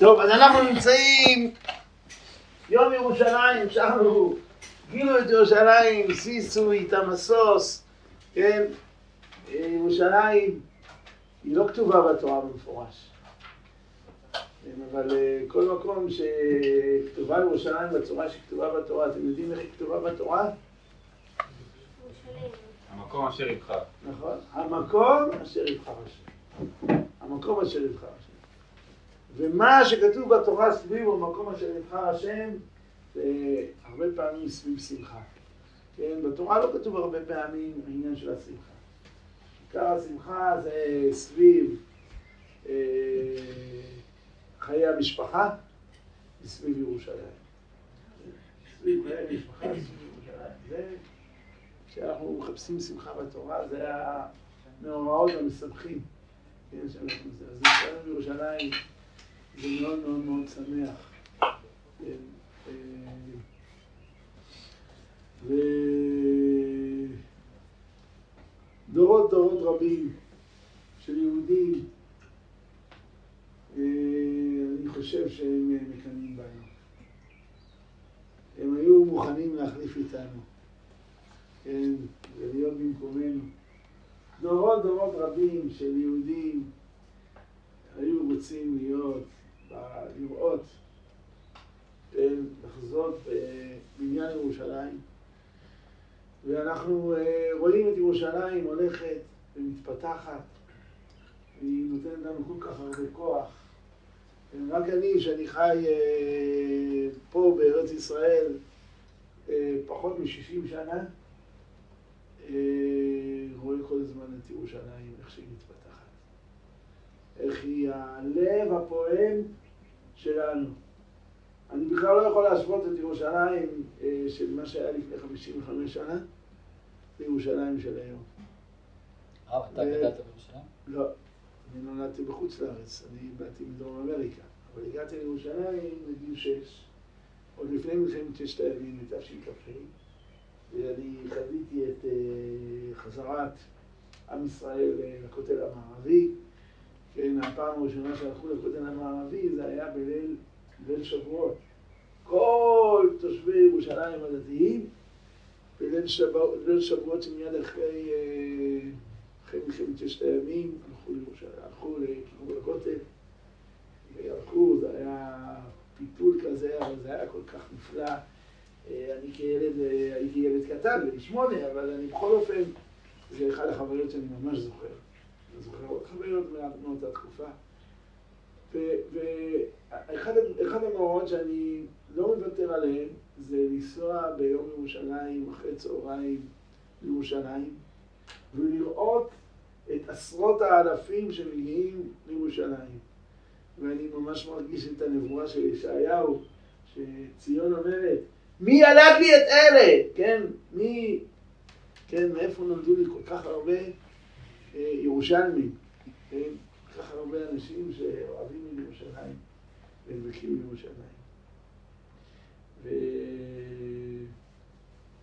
טוב, אז אנחנו נמצאים יום ירושלים, שאנחנו גילו את ירושלים, סיסו איתה מסוס, כן? ירושלים היא לא כתובה בתורה במפורש, אבל כל מקום שכתובה ירושלים בצורה שכתובה בתורה, אתם יודעים איך היא כתובה בתורה? המקום אשר יבחר. נכון, המקום אשר יבחר השם. המקום אשר יבחר השם. ומה שכתוב בתורה סביב הוא המקום אשר יבחר השם, זה הרבה פעמים סביב שמחה. כן, בתורה לא כתוב הרבה פעמים העניין של השמחה. עיקר השמחה זה סביב חיי המשפחה, סביב ירושלים. סביב חיי המשפחה, סביב ירושלים. זה כשאנחנו מחפשים שמחה בתורה, זה המאורעות המשמחים. כן, שאנחנו נמצאים בירושלים, זה מאוד מאוד מאוד שמח. ודורות דורות רבים של יהודים, אני חושב שהם מקנאים בנו. הם היו מוכנים להחליף איתנו, כן, ולהיות במקומנו. דורות דורות רבים של יהודים היו רוצים להיות, לראות, לחזות בבניין ירושלים, ואנחנו רואים את ירושלים הולכת ומתפתחת, והיא נותנת לנו כל כך הרבה כוח. רק אני, שאני חי פה בארץ ישראל פחות מ-60 שנה, רואה כל הזמן את ירושלים, איך שהיא מתפתחת. איך היא הלב הפועם שלנו. אני בכלל לא יכול להשוות את ירושלים של מה שהיה לפני 55 שנה לירושלים של היום. אתה גדלת בירושלים? לא, אני נולדתי בחוץ לארץ, אני באתי מדרום אמריקה, אבל הגעתי לירושלים בגיל 6, עוד לפני מלחמת ששת הימים, בתשכ"ה, ואני חוויתי את חזרת עם ישראל לכותל המערבי. כן, הפעם הראשונה שהלכו לכותל המערבי זה היה בליל שבועות. כל תושבי ירושלים הדתיים, בליל שבועות שמיד אחרי מלחמת ששת הימים, הלכו לכותל, והלכו, זה היה פיפול כזה, אבל זה היה כל כך נפלא. אני כילד, הייתי ילד קטן, בן 8, אבל אני בכל אופן, זה אחד החוויות שאני ממש זוכר. אני זוכר עוד חוויות מאותה תקופה. ואחד המאורעות שאני לא מוותר עליהם, זה לנסוע ביום ירושלים, אחרי צהריים לירושלים, ולראות את עשרות האלפים שמגיעים לירושלים. ואני ממש מרגיש את הנבואה של ישעיהו, שציון אומרת, מי ילד לי את אלה? כן, כן, מאיפה נולדו לי כל כך הרבה ירושלמים, כן, כל כך הרבה אנשים שאוהבים את ירושלים, ונבקים לירושלים.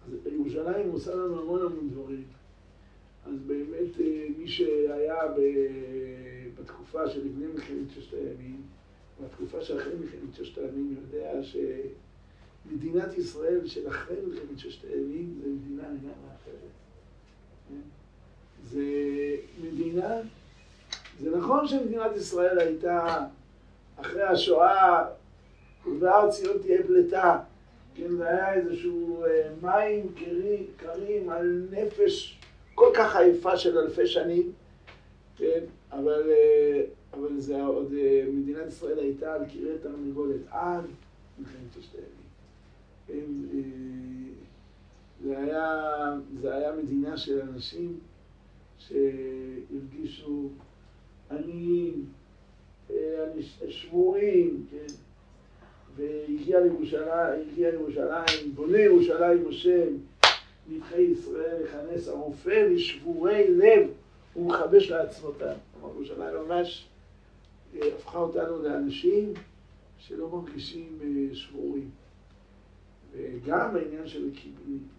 אז ירושלים עושה לנו המון המון דברים. אז באמת מי שהיה בתקופה שלפני מלחמת ששת הימים, בתקופה שאחרי מלחמת ששת הימים, יודע שמדינת ישראל של אחרי מלחמת ששת הימים זה מדינה אחרת. זה מדינה, זה נכון שמדינת ישראל הייתה אחרי השואה, ובהר ציון תהיה פלטה, כן, זה היה איזשהו מים קרים על נפש כל כך עייפה של אלפי שנים, כן, אבל זה עוד, מדינת ישראל הייתה על קירי תרנגולת עד מלחמת ששת הימים. זה היה מדינה של אנשים שהרגישו עניים, שבורים, כן, והגיע לירושלים, בונה ירושלים השם, נדחי ישראל לכנס הרופא לשבורי לב ומחבש לעצמותם. כלומר, ירושלים ממש הפכה אותנו לאנשים שלא מרגישים שבורים. וגם העניין של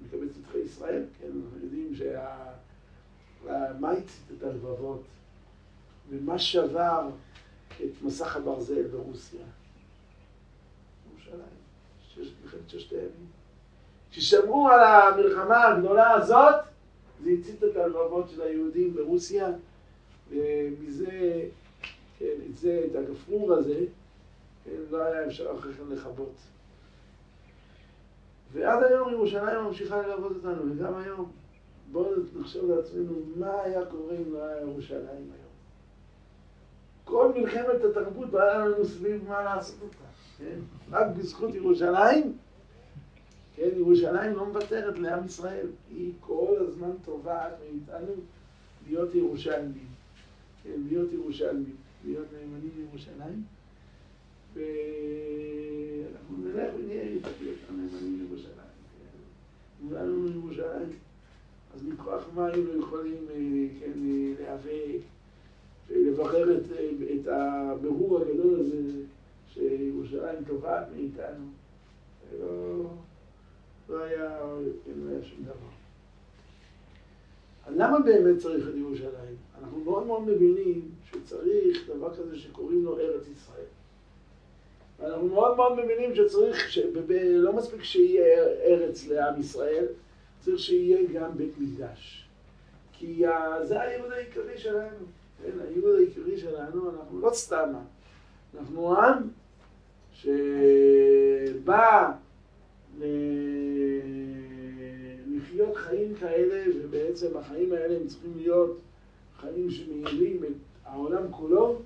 מקבץ נדחי ישראל, כן, אנחנו יודעים שהמייצית את הלבבות, ומה שבר את מסך הברזל ברוסיה. ירושלים, מלחמת ששת הימים. כששמרו על המלחמה הגדולה הזאת, זה הצית את הלבבות של היהודים ברוסיה, ומזה, כן, את הגפרור הזה, כן, לא היה אפשר אחרי כן לכבות. ועד היום ירושלים ממשיכה ללוות אותנו, וגם היום. בואו נחשב לעצמנו מה היה קורה אם לא היה ירושלים היום. כל מלחמת התרבות היה לנו סביב מה לעשות אותה, כן? רק בזכות ירושלים, כן, ירושלים לא מוותרת לעם ישראל. היא כל הזמן טובה מאיתנו להיות ירושלמים, כן, להיות ירושלמים, להיות נאמנים לירושלים. ואנחנו נלך ונהיה להיות נאמנים לירושלים, כן? נולדנו לירושלים. אז מכוח מה היינו יכולים, כן, להיאבק, לבחר את הבירור הגדול הזה שירושלים טובעת מאיתנו. לא היה, כן, לא היה שום דבר. אז למה באמת צריך את ירושלים? אנחנו מאוד מאוד מבינים שצריך דבר כזה שקוראים לו ארץ ישראל. אנחנו מאוד מאוד מבינים שצריך, לא מספיק שיהיה ארץ לעם ישראל, צריך שיהיה גם בית מקדש, כי זה הייעוד העיקרי שלנו, כן, הייעוד העיקרי שלנו. אנחנו לא סתם, אנחנו עם שבא לחיות חיים כאלה, ובעצם החיים האלה הם צריכים להיות חיים שמעירים את העולם כולו,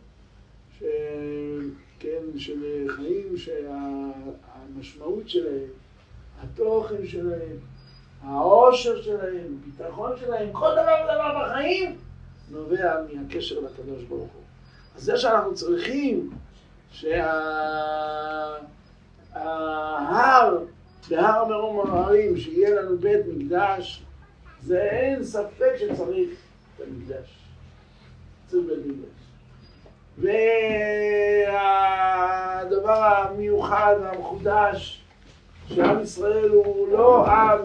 כן, של חיים שהמשמעות שלהם, התוכן שלהם, העושר שלהם, ביטחון שלהם, כל דבר ודבר בחיים נובע מהקשר לקדוש ברוך הוא. אז זה שאנחנו צריכים שההר, בהר מרום ההרים, שיהיה לנו בית מקדש, זה אין ספק שצריך את המקדש. צריך בית מקדש. והדבר המיוחד והמחודש, שעם ישראל הוא לא עם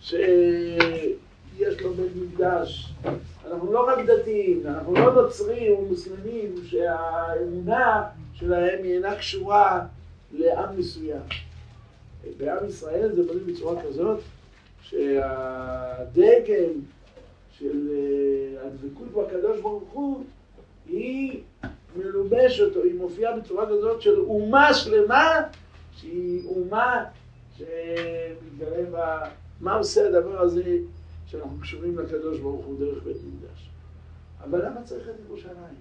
שיש לו בית מקדש. אנחנו לא רק דתיים, אנחנו לא נוצרים ומוסלמים שהאמונה שלהם היא אינה קשורה לעם מסוים. בעם ישראל זה בנוי בצורה כזאת שהדגל של הדבקות בקדוש ברוך הוא היא מלובשת, היא מופיעה בצורה כזאת של אומה שלמה שהיא אומה שמתגלה בה. מה עושה הדבר הזה שאנחנו קשורים לקדוש ברוך הוא דרך בית מקדש? אבל למה צריך את ירושלים?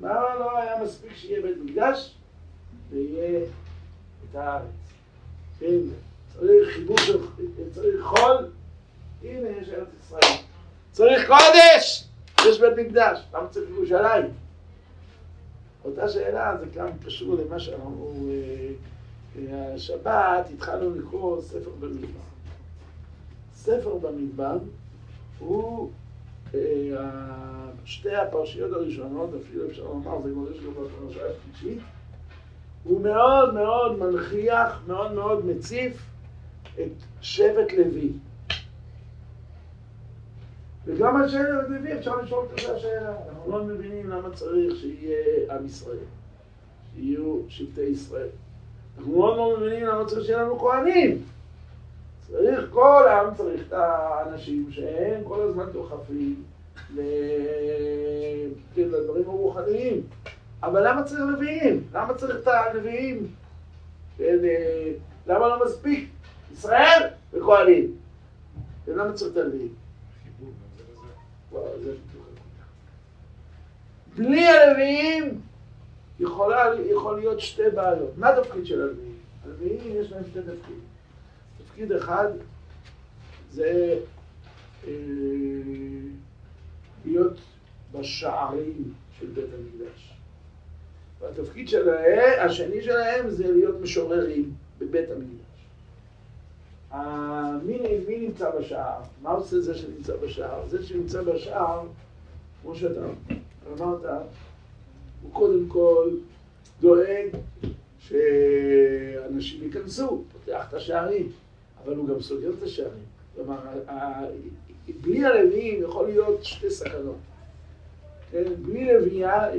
מה לא היה מספיק שיהיה בית מקדש ויהיה את הארץ? כן, צריך חיבוש, צריך חול, הנה יש ארץ ישראל. צריך קודש, יש בית מקדש, למה צריך ירושלים? אותה שאלה, זה גם קשור למה שאנחנו השבת התחלנו לקרוא ספר במדבר. ספר במדבר הוא שתי הפרשיות הראשונות, אפילו אפשר לומר, זה כבר יש לו בפרשה השלישית, הוא מאוד מאוד מנכיח, מאוד מאוד מציף את שבט לוי. וגם על שאלה לוי אפשר לשאול כזה שאלה. אנחנו לא מבינים למה צריך שיהיה עם ישראל, שיהיו שבטי ישראל. אנחנו מאוד מאוד מבינים למה צריך שיהיה לנו כהנים. צריך, כל עם צריך את האנשים שהם כל הזמן דוחפים לדברים הרוחניים. אבל למה צריך לוויים? למה צריך את הלוויים? למה לא מספיק ישראל וכהנים? ולמה צריך את הלוויים? בלי הלוויים יכול להיות שתי בעיות. מה התפקיד של הלוויים? הלוויים יש להם שתי תפקידים. תפקיד אחד זה להיות בשערים של בית המקדש. והתפקיד השני שלהם זה להיות משוררים בבית המקדש. מי נמצא בשער? מה עושה זה שנמצא בשער? זה שנמצא בשער, כמו שאתה אמרת, הוא קודם כל דואג שאנשים ייכנסו, פותח את השערים, אבל הוא גם סוגר את השערים. כלומר, בלי הלוויים יכול להיות שתי סכנות. בלי רביעייה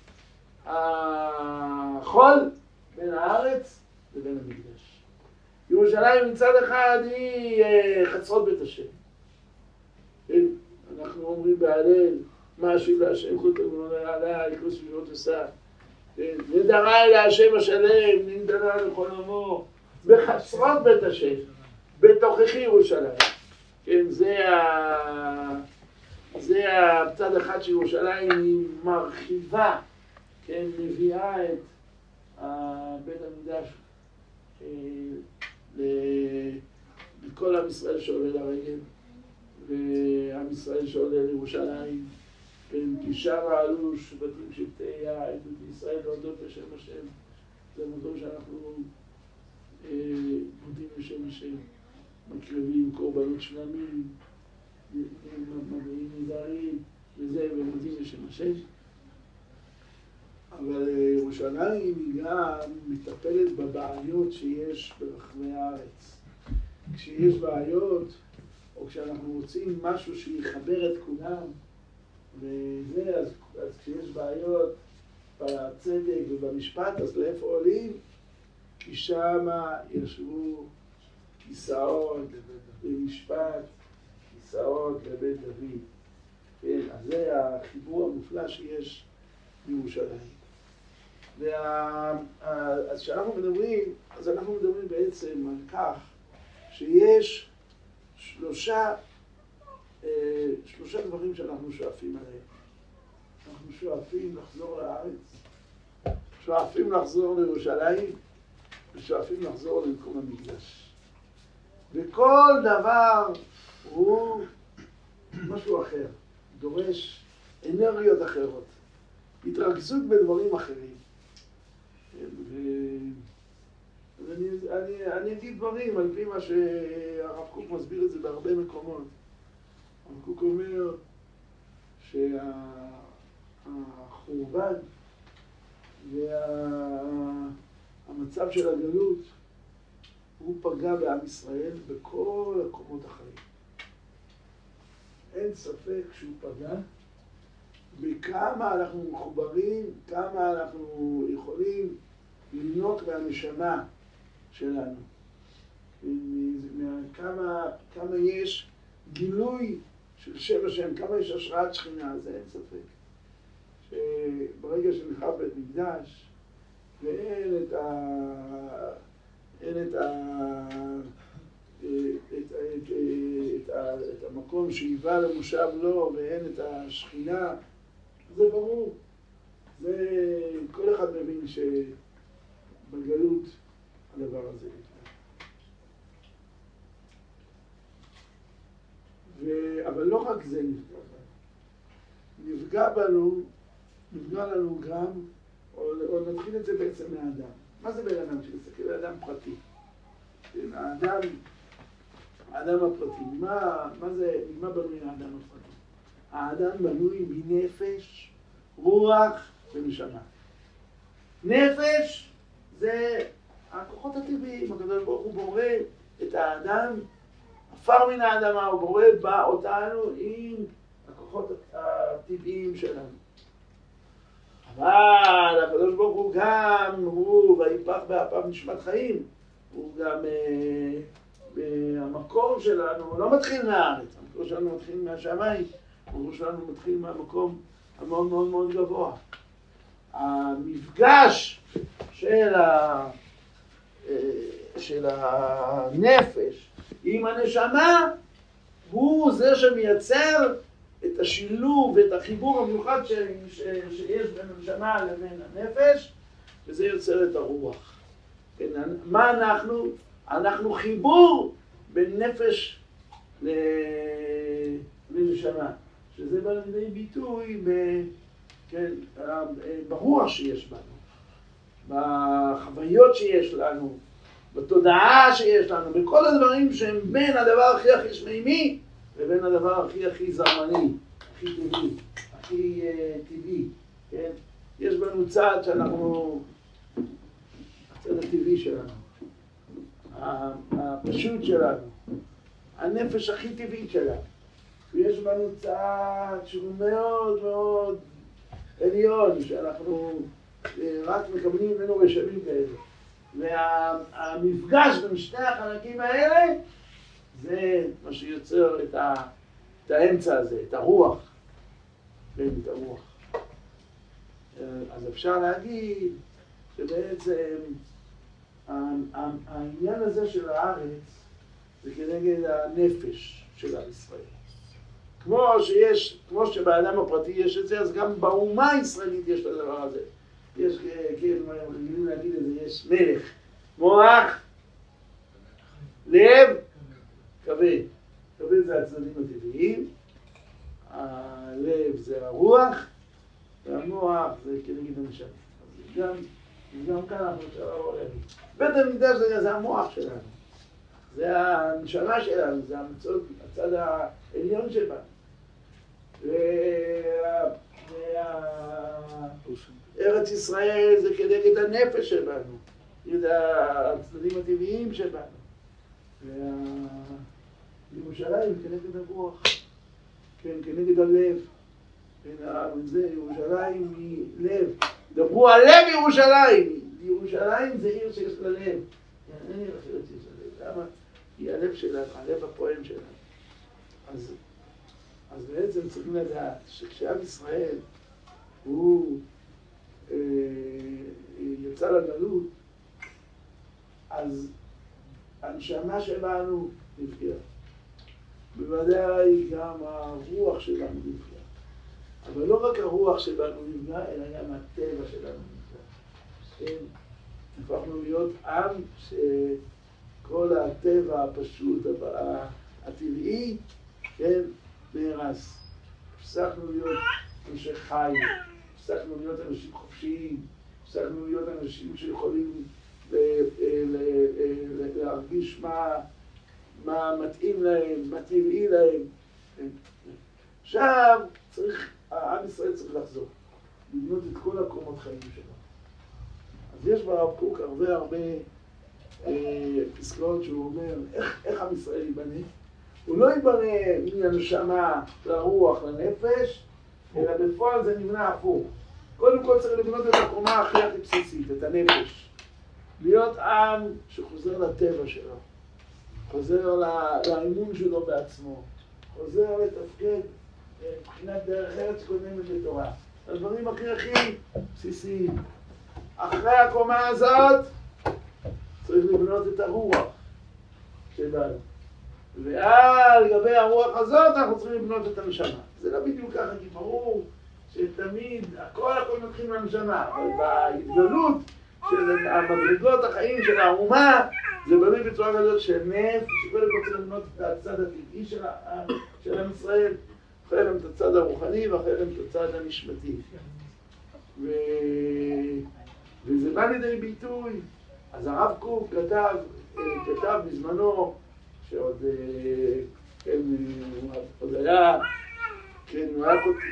החול, בין הארץ לבין המקדש. ירושלים מצד אחד היא חצרות בית השם. אנחנו אומרים בהלל, מה השיב להשם כותב עלי, כוס ושבות עשה. נדרה אל השם השלם, ננדלה לכל עמו, בחצרות בית השם, בתוככי ירושלים. כן, זה הצד אחד שירושלים היא מרחיבה, כן, מביאה את בית המקדש לכל עם ישראל שעולה לרגל, ועם ישראל שעולה לירושלים, כי שמה עלו שבטים שבטיה, עדות ישראל להודות לשם השם. זה מקום שאנחנו מודים לשם השם, מקרבים קורבנות שלמים, מביאים נדרים, וזה, ומודים לשם השם. אבל ירושלים היא גם מטפלת בבעיות שיש ברחבי הארץ. כשיש בעיות, או כשאנחנו רוצים משהו שיחבר את כולם, וזה, אז כשיש בעיות בצדק ובמשפט, אז לאיפה עולים? כי שמה ישבו כיסאות במשפט, כיסאות לבית דוד. כן, אז זה החיבור המופלא שיש בירושלים. אז כשאנחנו מדברים, אז אנחנו מדברים בעצם על כך שיש שלושה דברים שאנחנו שואפים עליהם. אנחנו שואפים לחזור לארץ, שואפים לחזור לירושלים, ושואפים לחזור למקום המקדש. וכל דבר הוא משהו אחר, דורש אנרגיות אחרות, התרכזות בדברים אחרים. אני אגיד דברים על פי מה שהרב קוק מסביר את זה בהרבה מקומות. הרב קוק אומר שהחורבן והמצב של הגלות הוא פגע בעם ישראל בכל הקומות החיים. אין ספק שהוא פגע בכמה אנחנו מחוברים, כמה אנחנו יכולים ללנות מהנשמה שלנו, כמה יש גילוי של שם השם, כמה יש השראת שכינה. זה אין ספק שברגע שנחרב בית מקדש ואין את המקום שהיווה למושב לו ואין את השכינה, זה ברור. כל אחד מבין שבגלות הדבר הזה נפגע. אבל לא רק זה נפגע בנו. נפגע לנו גם, או נתחיל את זה בעצם מהאדם. מה זה בן אדם? שנסתכל על אדם פרטי. האדם הפרטי. ממה בנוי האדם הפרטי? האדם בנוי מנפש, רוח ונשמה. נפש זה הכוחות הטבעיים. הקדוש ברוך הוא בורא את האדם, עפר מן האדמה, הוא בורא אותנו עם הכוחות הטבעיים שלנו. אבל הקדוש ברוך הוא גם, הוא ויפח באפיו נשמת חיים, הוא גם המקור שלנו, הוא לא מתחיל מהארץ, המקור שלנו מתחיל מהשמיים, המקור שלנו מתחיל מהמקום המאוד מאוד מאוד גבוה. המפגש של הנפש עם הנשמה הוא זה שמייצר את השילוב ואת החיבור המיוחד שיש בין הנשמה לבין הנפש, וזה יוצר את הרוח. מה אנחנו? אנחנו חיבור בין נפש לנשמה, שזה בא לידי ביטוי ברוח שיש בנו, בחוויות שיש לנו, בתודעה שיש לנו, בכל הדברים שהם בין הדבר הכי הכי שמימי לבין הדבר הכי הכי זרמני, הכי טבעי, הכי טבעי, כן? יש בנו צד שאנחנו, הצד הטבעי שלנו, הפשוט שלנו, הנפש הכי טבעית שלנו. ויש בנו צד שהוא מאוד מאוד עליון, שאנחנו רק מקבלים ממנו רשמים כאלה. והמפגש בין שני החלקים האלה, זה מה שיוצר את האמצע הזה, את הרוח. את הרוח. אז אפשר להגיד שבעצם העניין הזה של הארץ זה כנגד הנפש של עם ישראל. כמו שבאדם הפרטי יש את זה, אז גם באומה הישראלית יש את הדבר הזה. יש, רגילים להגיד את זה, יש מלך, מוח, לב, כבד. כבד זה הצדדים הטבעיים, הלב זה הרוח, והמוח זה כנגד הנשמה. אז גם כאן אנחנו נשארו עלינו. בית המקדש זה המוח שלנו, זה הנשמה שלנו, זה הצד העליון שלנו. ארץ ישראל זה כנגד הנפש שלנו, זה הצדדים הטבעיים שלנו. וירושלים כנגד הרוח, כנגד הלב. ירושלים היא לב. דברו על לב ירושלים. ירושלים זה עיר שיש לה לב. אין עיר אחרת שיש לה לב. למה? היא הלב שלנו, הלב הפועם שלנו. אז בעצם צריכים לדעת שכשעם ישראל הוא יצא לגלות, אז הנשמה שלנו נפגעה. בוודאי גם הרוח שלנו נפגעה. אבל לא רק הרוח שלנו נפגע, אלא גם הטבע שלנו נפגע. הפכנו להיות עם שכל הטבע הפשוט, הטבעי, כן, נהרס. הפסקנו להיות אנשי חיים, הפסקנו להיות אנשים חופשיים, הפסקנו להיות אנשים שיכולים להרגיש מה מתאים להם, מה טבעי להם. עכשיו העם ישראל צריך לחזור, לבנות את כל הקומות חיים שלו. אז יש ברב קוק הרבה פסקאות שהוא אומר, איך עם ישראל ייבנה? הוא לא ייבנה מהנשמה לרוח, לנפש, אלא בפועל זה נבנה הפוך. קודם כל צריך לבנות את הקומה הכי הכי בסיסית, את הנפש. להיות עם שחוזר לטבע שלו, חוזר לאמון שלו בעצמו, חוזר לתפקד מבחינת דרך ארץ שקודמת בתורה. הדברים הכי בסיסיים. אחרי הקומה הזאת צריך לבנות את הרוח שלנו. ועל גבי הרוח הזאת אנחנו צריכים לבנות את הנשמה. זה לא בדיוק ככה, כי ברור שתמיד הכל מתחיל מהנשמה, אבל בהתגלות של המדרגות החיים של האומה זה בנוי בצורה כזאת של נפש, שקודם כל צריך לבנות את הצד הטבעי של עם ישראל, אחרי גם את הצד הרוחני ואחרי גם את הצד הנשמתי. וזה בא לידי ביטוי. אז הרב קוק כתב בזמנו, שעוד היה, כן,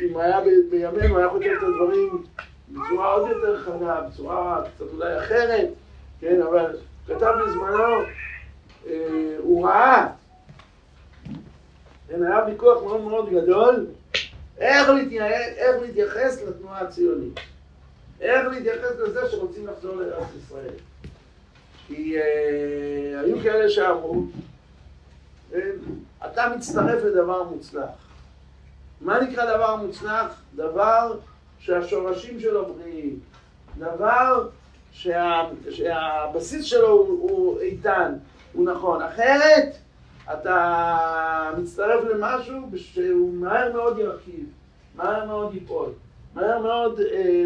אם היה בימינו, היה כותב את הדברים בצורה עוד יותר חדה, בצורה קצת אולי אחרת, כן, אבל כתב בזמנו, הוא ראה, היה ויכוח מאוד מאוד גדול, איך להתייחס לתנועה הציונית, איך להתייחס לזה שרוצים לחזור לארץ ישראל. כי היו כאלה שאמרו, אתה מצטרף לדבר מוצלח. מה נקרא דבר מוצלח? דבר שהשורשים שלו בריאים, דבר שהבסיס שלו הוא איתן, הוא נכון. אחרת אתה מצטרף למשהו שהוא מהר מאוד ירחיב, מהר מאוד ייפול, מהר מאוד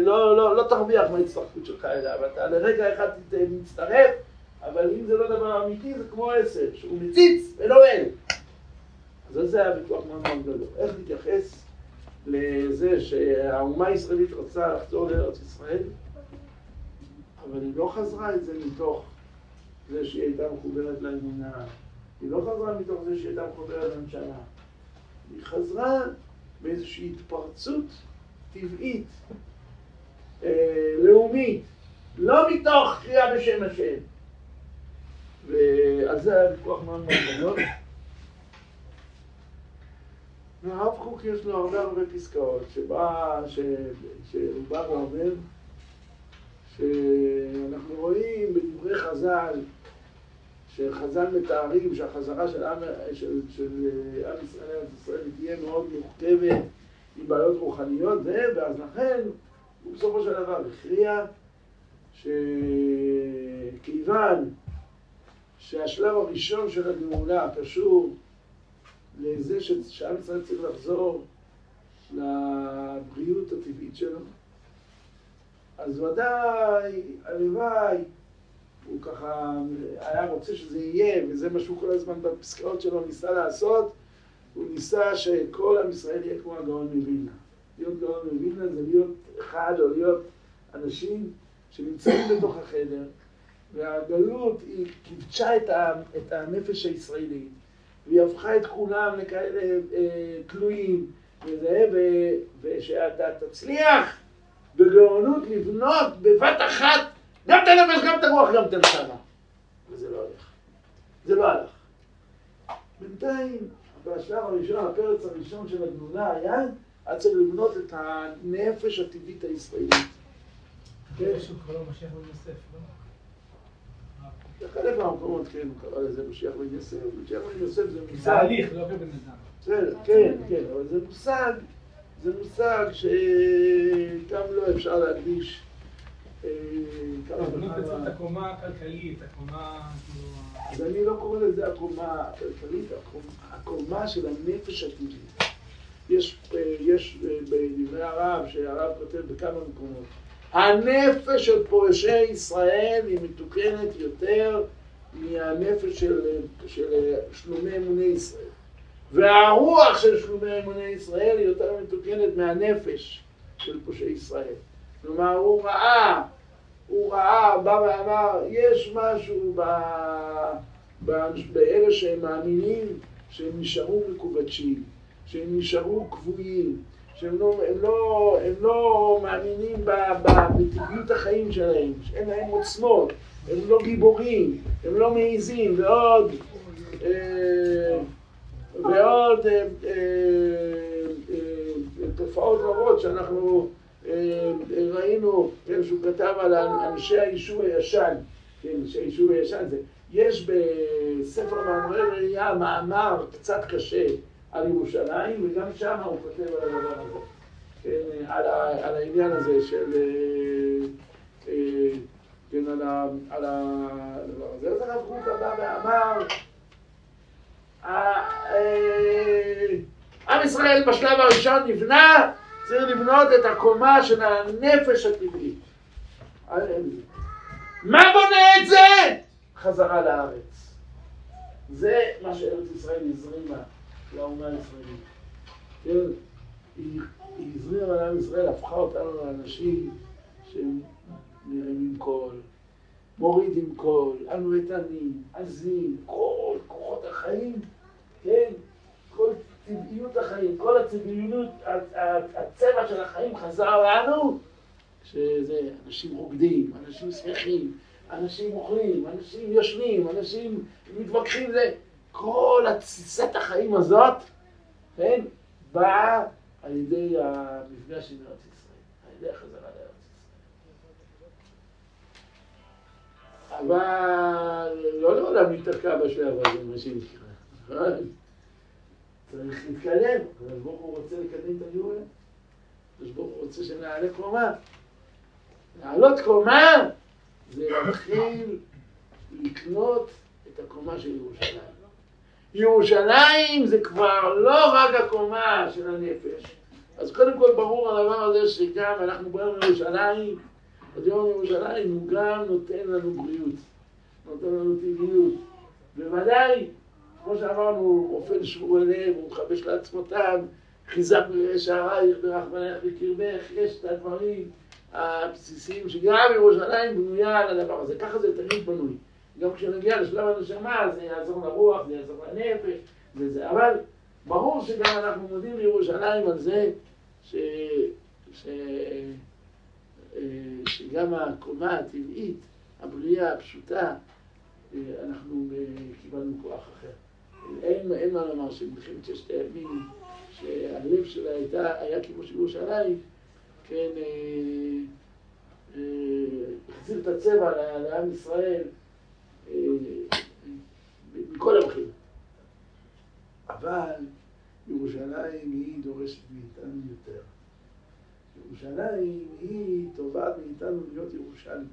לא תרוויח מההצטרפות שלך אליה, אבל אתה לרגע אחד מצטרף, אבל אם זה לא דבר אמיתי, זה כמו עשר, שהוא מציץ ולא אין. אז זה היה ויכוח מאוד מאוד גדול. איך להתייחס לזה שהאומה הישראלית רוצה לחזור לארץ ישראל, אבל היא לא חזרה את זה מתוך זה שהיא הייתה מחוברת לאמונה. היא לא חזרה מתוך זה שהיא הייתה מחוברת לממשלה. היא חזרה באיזושהי התפרצות טבעית, לאומית, לא מתוך קריאה בשם השם. ועל זה היה ויכוח מאוד מאוד גדול. והרב קוק יש לו הרבה פסקאות שהוא בא ואומר שאנחנו רואים בדברי חז"ל, שחז"ל מתארים שהחזרה של עם ישראל תהיה מאוד מורכבת עם בעיות רוחניות, ואז לכן הוא בסופו של דבר הכריע שכיוון שהשלב הראשון של הגאולה קשור לזה שעם ישראל צריך לחזור לבריאות הטבעית שלו, אז ודאי, הלוואי, הוא ככה היה רוצה שזה יהיה, וזה מה שהוא כל הזמן בפסקאות שלו ניסה לעשות, הוא ניסה שכל עם ישראל יהיה כמו הגאון מווילנה. להיות גאון מווילנה זה להיות אחד או להיות אנשים שנמצאים בתוך החדר, והגלות היא כבשה את הנפש הישראלית, והיא הפכה את כולם לכאלה תלויים, ושאתה תצליח בגאונות לבנות בבת אחת גם את הנפש, גם את הרוח, גם את הנשמה. וזה לא הלך. זה לא הלך. בינתיים, בשלב הראשון, הפרץ הראשון של הגאולה היה, היה צריך לבנות את הנפש הטבעית הישראלית. יש לו כבר לא משיח בן יוסף, לא? בחלק מהמקומות, כן, הוא קרא לזה משיח בן יוסף. משיח בן יוסף זה מושג... זה הליך, לא כבן אדם. בסדר, כן, כן, אבל זה מושג, זה מושג שגם לא אפשר להקדיש. בנות בצורת הקומה הכלכלית, הקומה... אז אני לא קורא לזה הקומה הכלכלית, הקומה של הנפש הטבעית. יש בדברי הרב שהרב כותב בכמה מקומות הנפש של פורשי ישראל היא מתוקנת יותר מהנפש של שלומי אמוני ישראל. והרוח של שלומי אמוני ישראל היא יותר מתוקנת מהנפש של פורשי ישראל. כלומר, הוא ראה, בא ואמר, יש משהו באלה שהם מאמינים שהם נשארו מקובצ'ים, שהם נשארו קבועים, שהם לא מאמינים בטבעיות החיים שלהם, שאין להם עוצמות, הם לא גיבורים, הם לא מעיזים, ועוד תופעות רבות שאנחנו ראינו, שהוא כתב על אנשי היישוב הישן, אנשי היישוב הישן זה. יש בספר מאמרי ראייה מאמר קצת קשה על ירושלים, וגם שם הוא כותב על הדבר הזה, כן, על העניין הזה של, כן, על הדבר הזה. אז הרב קוק הבא ואמר, עם ישראל בשלב הראשון נבנה, צריך לבנות את הקומה של הנפש הטבעית. מה בונה את זה? חזרה לארץ. זה מה שארץ ישראל הזרימה לאומה הישראלית. כן, היא הזרימה לעם ישראל, הפכה אותנו לאנשים שהם נראים קול, מורידים קול, ענוותנים, עזים, כל כוחות החיים, כן, כל טבעיות החיים, כל הטבעיות, הצבע של החיים חזר לנו, שזה אנשים רוקדים, אנשים שמחים, אנשים אוכלים, אנשים ישנים, אנשים מתווכחים, זה כל התסיסת החיים הזאת, כן, באה על ידי המפגש עם ארץ ישראל, על ידי החזרה לארץ ישראל. אבל לא לעולם להתעקע בשלב הזה, מה שנקרא, נכון? צריך להתקדם, אבל בואו הוא רוצה לקדם את הגאולה, אז בואו הוא רוצה שנעלה קומה. נעלות קומה זה להתחיל לקנות את הקומה של ירושלים. ירושלים זה כבר לא רק הקומה של הנפש. אז קודם כל ברור הדבר הזה שגם אנחנו באים לירושלים, אז יום ירושלים הוא גם נותן לנו בריאות, נותן לנו טבעיות. בוודאי, כמו שאמרנו, רופן שבורי לב, הוא מחבש לעצמותיו, חיזק שערייך ברחמנך וקרבך, יש את הדברים הבסיסיים שגם ירושלים בנויה על הדבר הזה. ככה זה תמיד בנוי. גם כשנגיע לשלב הנשמה, זה יעזור לרוח, זה יעזור לנפש, וזה. אבל ברור שגם אנחנו מודים לירושלים על זה, שגם הקומה הטבעית, הבריאה הפשוטה, אנחנו קיבלנו כוח אחר. אין מה לומר שמלחמת ששת הימים, שהלב שלה היה כמו שירושלים, כן, החזיר את הצבע לעם ישראל מכל הבחינה. אבל ירושלים היא דורשת מאיתנו יותר. ירושלים היא טובה מאיתנו להיות ירושלמים.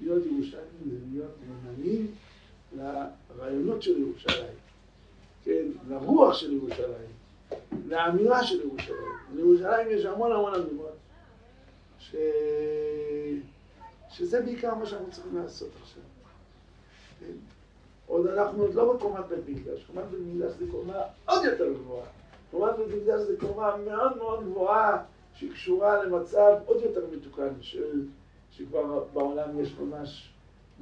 להיות ירושלמים זה להיות נאמנים לרעיונות של ירושלים, כן, לרוח של ירושלים, לאמירה של ירושלים. לירושלים יש המון אמירות, שזה בעיקר מה שאנחנו צריכים לעשות עכשיו. עוד אנחנו עוד לא בקומת בית מקדש, קומת בית מקדש זה קומה עוד יותר גבוהה. קומת בית מקדש זה קומה מאוד מאוד גבוהה, שהיא קשורה למצב עוד יותר מתוקן, שכבר בעולם יש ממש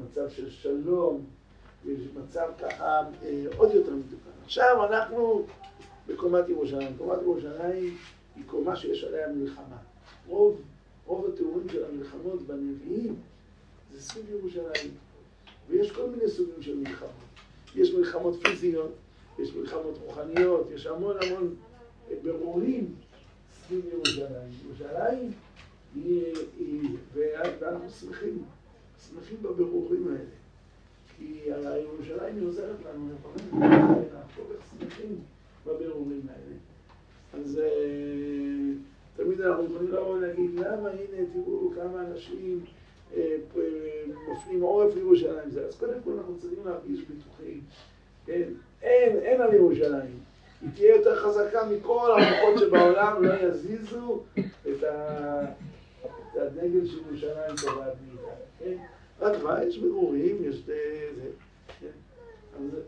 מצב של שלום, יש מצב ככה עוד יותר מתוקן. עכשיו אנחנו בקומת ירושלים. קומת ירושלים היא קומה שיש עליה מלחמה. רוב התיאורים של המלחמות בנביאים זה סביב ירושלים. ויש כל מיני סוגים של מלחמות. יש מלחמות פיזיות, יש מלחמות רוחניות, יש המון ברורים סביב ירושלים. ירושלים היא ואנחנו שמחים בבירורים האלה. כי ירושלים היא עוזרת לנו, אנחנו שמחים בבירורים האלה. אז תמיד אנחנו יכולים לבוא ולהגיד, למה הנה תראו כמה אנשים מפנים עורף לירושלים זה. אז קודם כל אנחנו צריכים להרגיש בטוחים. אין על ירושלים. היא תהיה יותר חזקה מכל המוחות שבעולם, לא יזיזו את זה הדגל של ירושלים טובעת מאיתנו, כן? רק מה, יש ברורים, יש זה, כן? אז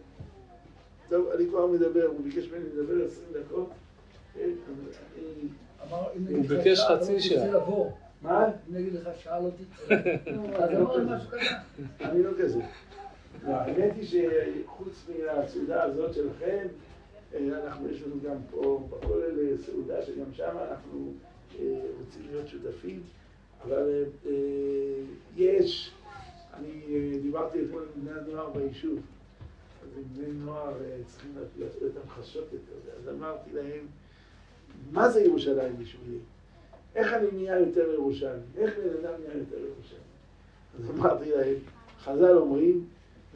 טוב, אני כבר מדבר, הוא ביקש ממני לדבר 20 דקות, כן? אז אני... הוא ביקש חצי שעה. מה? אני אגיד לך, שעה לא תצא. אז אמר לי משהו כזה. אני לא כזה. האמת היא שחוץ מהסעודה הזאת שלכם, אנחנו יש לנו גם פה, בכולל סעודה שגם שם אנחנו רוצים להיות שותפים, אבל יש, אני דיברתי אתמול עם בני הנוער ביישוב, אז בני נוער צריכים לעשות אותם חשות יותר, אז אמרתי להם, מה זה ירושלים בשבילי? איך אני נהיה יותר ירושלים? איך בן אדם נהיה יותר ירושלים? אז אמרתי להם, חז"ל אומרים,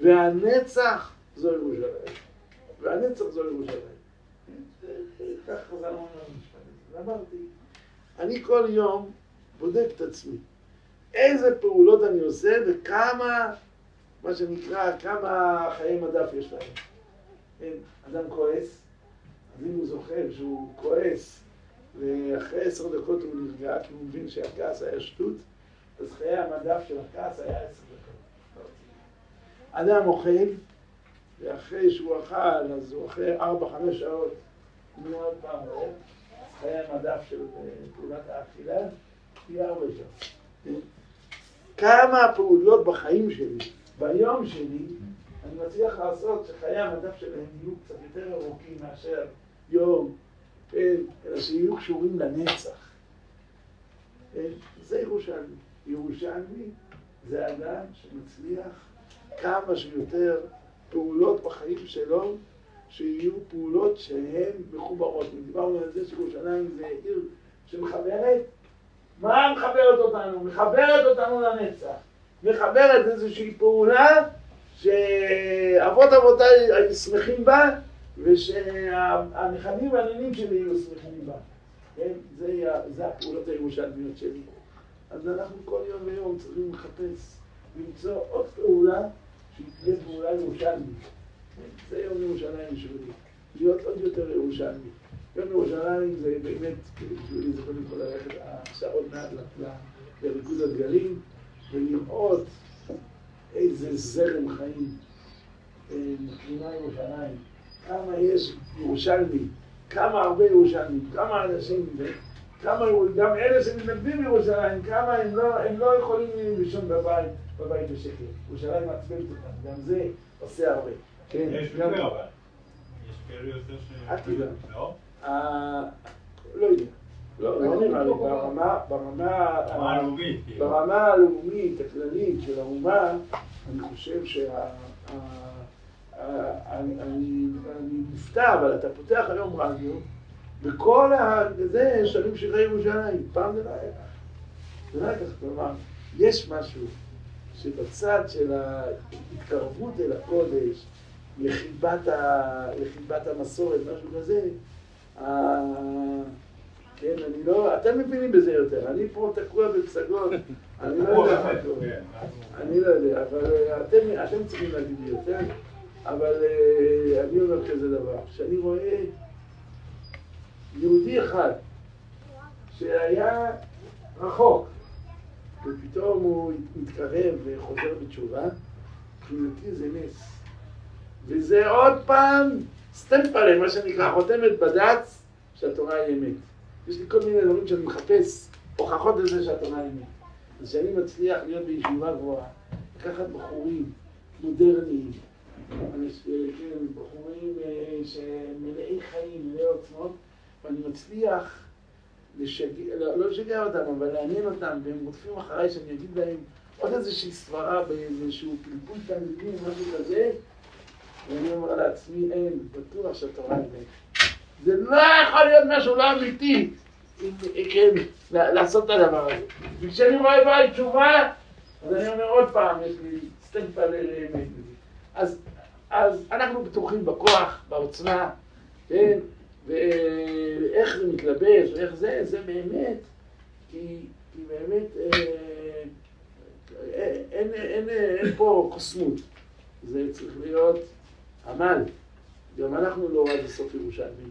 והנצח זו ירושלים. והנצח זו ירושלים. כך חז"ל אומרים למשפט. אמרתי, אני כל יום בודק את עצמי. איזה פעולות אני עושה וכמה, מה שנקרא, כמה חיי מדף יש להם. אדם כועס, אז אם הוא זוכר שהוא כועס, ואחרי 10 דקות הוא נרגע, כי הוא מבין שהכעס היה שטות, אז חיי המדף של הכעס היה 10 דקות. אדם אוכל, ואחרי שהוא אכל, אז הוא אחרי 4-5 שעות, הוא מאוד פעם רעב, חיי המדף של פעולת האכילה, היא 4 שעות. כמה פעולות בחיים שלי, ביום שלי, אני מצליח לעשות שחיי המדף שלהם יהיו קצת יותר ארוכים מאשר יום, אלא שיהיו קשורים לנצח. זה ירושלמי. ירושלמי זה אדם שמצליח כמה שיותר פעולות בחיים שלו, שיהיו פעולות שהן מחוברות. דיברנו על זה שירושלים זה עיר שמחברת. מה מחברת אותנו? מחברת אותנו לנצח. מחברת איזושהי פעולה שאבות אבותיי היו שמחים בה, ושהנכדים והנינים שלי יהיו שמחים בה. זה הפעולות הירושלמיות שלי. אז אנחנו כל יום ויום צריכים לחפש, למצוא עוד פעולה שתהיה פעולה ירושלמית. זה יום ירושלים שלי, להיות עוד יותר ירושלמי. יום ירושלים זה באמת, בשבילי זה קודם כל ללכת עכשיו עוד מעט לריקוד הדגלים, ולראות איזה זרם חיים מקרינה ירושלים. כמה יש ירושלמי, כמה הרבה ירושלמים, כמה אנשים, גם אלה שמתנגדים לירושלים, כמה הם לא יכולים לישון בבית בשקט. ירושלים מעצבנת אותם, גם זה עושה הרבה. יש יותר אבל. יש כאלה יותר ש... לא? לא יודע. לא נראה לי, ברמה הלאומית, הכללית של האומה, אני חושב אני מופתע, אבל אתה פותח היום רדיו, וכל זה שרים שירי ירושלים, פעם זה לא היה כך. זה לא היה כך, כלומר, יש משהו שבצד של ההתקרבות אל הקודש, לחיבת המסורת, משהו כזה, כן, אני לא, אתם מבינים בזה יותר, אני פה תקוע בפסגות, אני לא יודע מה קורה, אני לא יודע, אבל אתם צריכים להגיד לי יותר, אבל אני אומר כזה דבר, שאני רואה יהודי אחד שהיה רחוק, ופתאום הוא מתקרב וחוזר בתשובה, מבחינתי זה נס. וזה עוד פעם סטמפלה, מה שנקרא, חותמת בד"ץ שהתורה היא אמת. יש לי כל מיני דברים שאני מחפש, הוכחות לזה שהתורה היא אמת. אז שאני מצליח להיות בישיבה גבוהה, לקחת בחורים מודרניים, בחורים שמלאי חיים, מלאי עוצמות, ואני מצליח לא לשגע אותם, אבל לעניין אותם, והם רודפים אחריי שאני אגיד להם עוד איזושהי סברה באיזשהו פלפול תלמידים, משהו כזה, ואני אומר לעצמי, אין, בטוח שהתורה אמת. זה לא יכול להיות משהו לא אמיתי, כן, לעשות את הדבר הזה. וכשאני רואה בעל תשובה, אז אני אומר עוד פעם, יש לי סטמפה לאמת. אז אנחנו בטוחים בכוח, בעוצמה, כן? ואיך זה מתלבש, ואיך זה באמת, כי באמת אין פה קוסמות. זה צריך להיות עמל. גם אנחנו לא רואים בסוף ירושלים.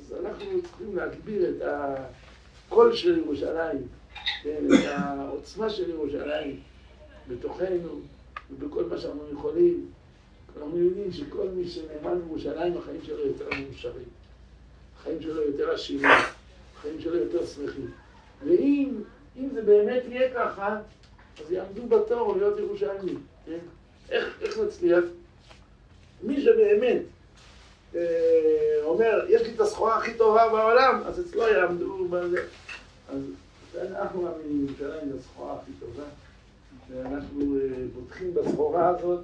אז אנחנו צריכים להגביר את הקול של ירושלים, את העוצמה של ירושלים בתוכנו ובכל מה שאנחנו יכולים. אנחנו יודעים שכל מי שנאמן בירושלים, החיים שלו יותר מאושרים, החיים שלו יותר עשירים, החיים שלו יותר שמחים. ואם זה באמת יהיה ככה, אז יעמדו בתור להיות ירושלמים. איך נצליח? מי שבאמת אומר, יש לי את הסחורה הכי טובה בעולם, אז אצלו יעמדו בזה. אז אנחנו מאמינים בירושלים לסחורה הכי טובה, ואנחנו בוטחים בסחורה הזאת.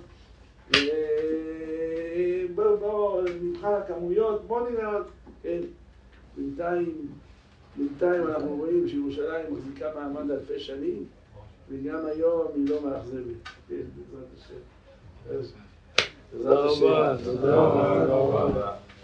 בואו נבחר הכמויות, בואו נראה עוד, כן. בינתיים אנחנו רואים שירושלים מחזיקה מעמד אלפי שנים, וגם היום היא לא מאכזבת. כן, בעזרת השם. תודה רבה.